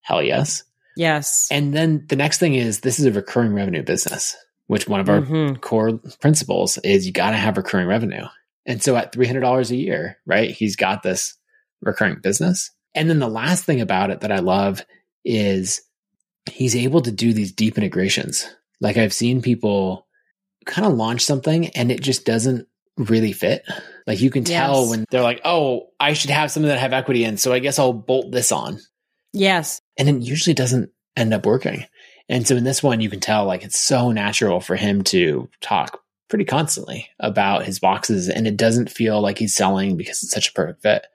hell yes. Yes. And then the next thing is this is a recurring revenue business, which one of our mm-hmm. core principles is you got to have recurring revenue. And so at three hundred dollars a year, right, he's got this recurring business. And then the last thing about it that I love is he's able to do these deep integrations. Like I've seen people kind of launch something and it just doesn't really fit. Like you can tell yes. when they're like, oh, I should have something that I have equity in. So I guess I'll bolt this on. Yes. And it usually doesn't end up working. And so in this one, you can tell like it's so natural for him to talk pretty constantly about his boxes and it doesn't feel like he's selling because it's such a perfect fit.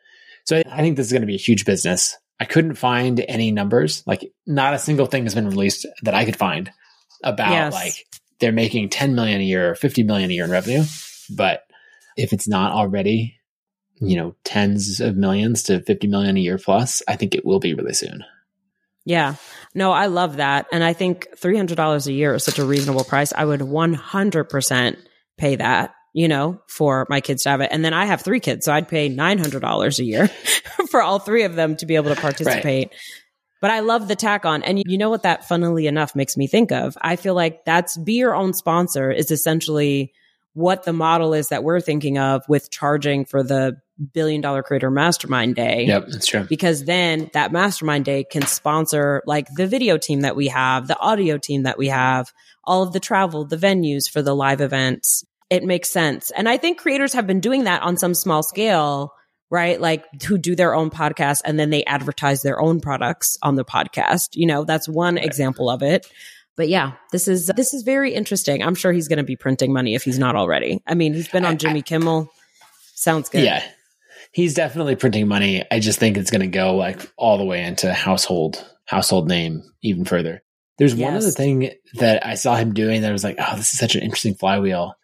So I think this is going to be a huge business. I couldn't find any numbers. Like not a single thing has been released that I could find about yes. like they're making ten million a year or fifty million a year in revenue. But if it's not already, you know, tens of millions to fifty million a year plus, I think it will be really soon. Yeah. No, I love that. And I think three hundred dollars a year is such a reasonable price. I would one hundred percent pay that, you know, for my kids to have it. And then I have three kids, so I'd pay nine hundred dollars a year for all three of them to be able to participate. Right. But I love the tack on. And you know what that funnily enough makes me think of? I feel like that's be your own sponsor is essentially what the model is that we're thinking of with charging for the Billion Dollar Creator Mastermind Day. Yep, that's true. Because then that Mastermind Day can sponsor like the video team that we have, the audio team that we have, all of the travel, the venues for the live events. It makes sense. And I think creators have been doing that on some small scale, right? Like who do their own podcast and then they advertise their own products on the podcast. You know, that's one right. example of it. But yeah, this is this is very interesting. I'm sure he's going to be printing money if he's not already. I mean, he's been on I, Jimmy I, Kimmel. Sounds good. Yeah, he's definitely printing money. I just think it's going to go like all the way into household household name even further. There's yes. one other thing that I saw him doing that was like, oh, this is such an interesting flywheel,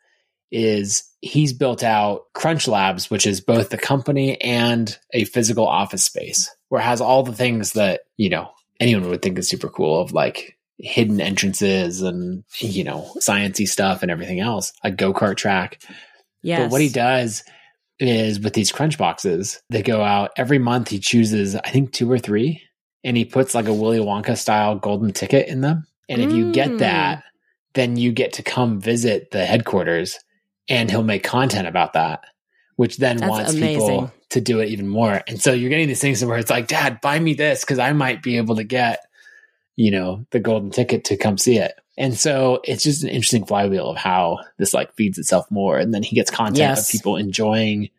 is he's built out Crunch Labs, which is both the company and a physical office space where it has all the things that, you know, anyone would think is super cool, of like hidden entrances and, you know, science-y stuff and everything else, a go-kart track. Yes. But what he does is with these Crunch boxes, they go out every month. He chooses, I think, two or three. And he puts like a Willy Wonka style golden ticket in them. And if you get that, then you get to come visit the headquarters and he'll make content about that, which then That's wants amazing. people to do it even more. And so you're getting these things where it's like, Dad, buy me this because I might be able to get, you know, the golden ticket to come see it. And so it's just an interesting flywheel of how this like feeds itself more. And then he gets content yes. of people enjoying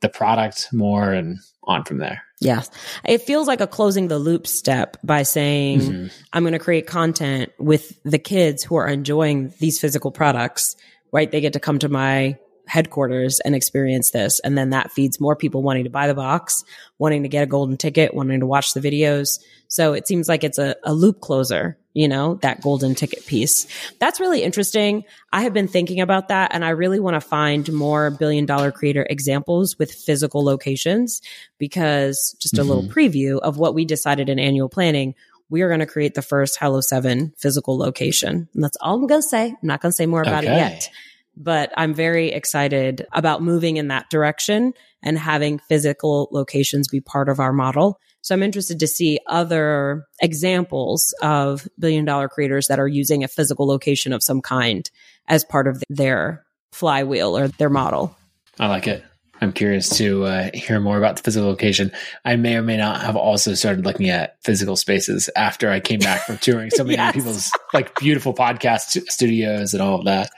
the product more and on from there. Yes. It feels like a closing the loop step by saying, mm-hmm. I'm going to create content with the kids who are enjoying these physical products, right? They get to come to my headquarters and experience this. And then that feeds more people wanting to buy the box, wanting to get a golden ticket, wanting to watch the videos. So it seems like it's a, a loop closer, you know, that golden ticket piece. That's really interesting. I have been thinking about that, and I really want to find more Billion Dollar Creator examples with physical locations, because just a mm-hmm. little preview of what we decided in annual planning, we are going to create the first Hello Seven physical location. And that's all I'm going to say. I'm not going to say more about okay. it yet. But I'm very excited about moving in that direction and having physical locations be part of our model. So I'm interested to see other examples of Billion Dollar Creators that are using a physical location of some kind as part of their flywheel or their model. I like it. I'm curious to uh, hear more about the physical location. I may or may not have also started looking at physical spaces after I came back from touring so many yes. people's like beautiful podcast studios and all of that.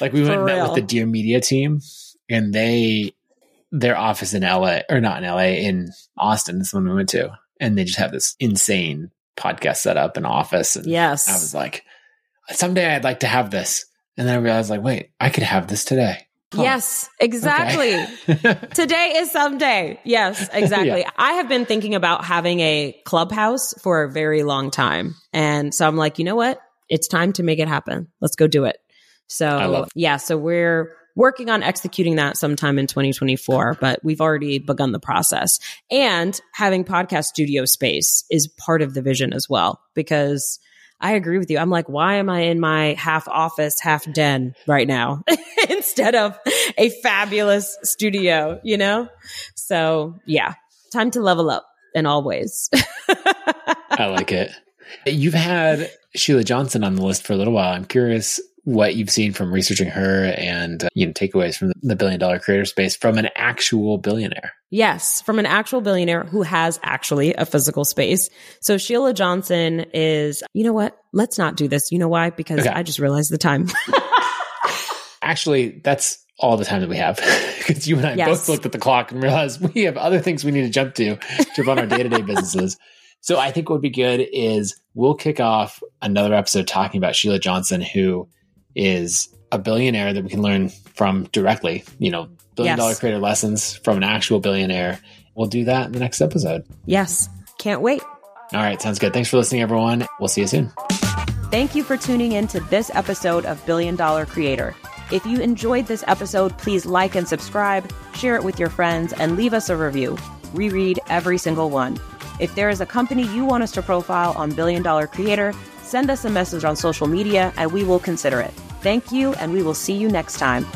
Like we For went and met with the Dear Media team, and they, their office in L A, or not in L A, in Austin is the one we went to. And they just have this insane podcast setup and office. And yes. I was like, someday I'd like to have this. And then I realized like, wait, I could have this today. Huh. Yes, exactly. Okay. Today is someday. Yes, exactly. Yeah. I have been thinking about having a clubhouse for a very long time. And so I'm like, you know what? It's time to make it happen. Let's go do it. So yeah, so we're working on executing that sometime in twenty twenty-four, but we've already begun the process. And having podcast studio space is part of the vision as well, because I agree with you. I'm like, why am I in my half office, half den right now instead of a fabulous studio, you know? So yeah, time to level up in all ways. I like it. You've had Sheila Johnson on the list for a little while. I'm curious what you've seen from researching her and, uh, you know, takeaways from the Billion Dollar Creator space from an actual billionaire. Yes, from an actual billionaire who has actually a physical space. So Sheila Johnson is, you know what? Let's not do this. You know why? Because okay. I just realized the time. Actually, that's all the time that we have, because you and I yes. both looked at the clock and realized we have other things we need to jump to, jump on our day-to-day businesses. So I think what would be good is we'll kick off another episode talking about Sheila Johnson, who is a billionaire that we can learn from directly, you know, billion yes. dollar creator lessons from an actual billionaire. We'll do that in the next episode. Yes. Can't wait. All right. Sounds good. Thanks for listening, everyone. We'll see you soon. Thank you for tuning in to this episode of Billion Dollar Creator. If you enjoyed this episode, please like and subscribe, share it with your friends, and leave us a review. We read every single one. If there is a company you want us to profile on Billion Dollar Creator, send us a message on social media and we will consider it. Thank you, and we will see you next time.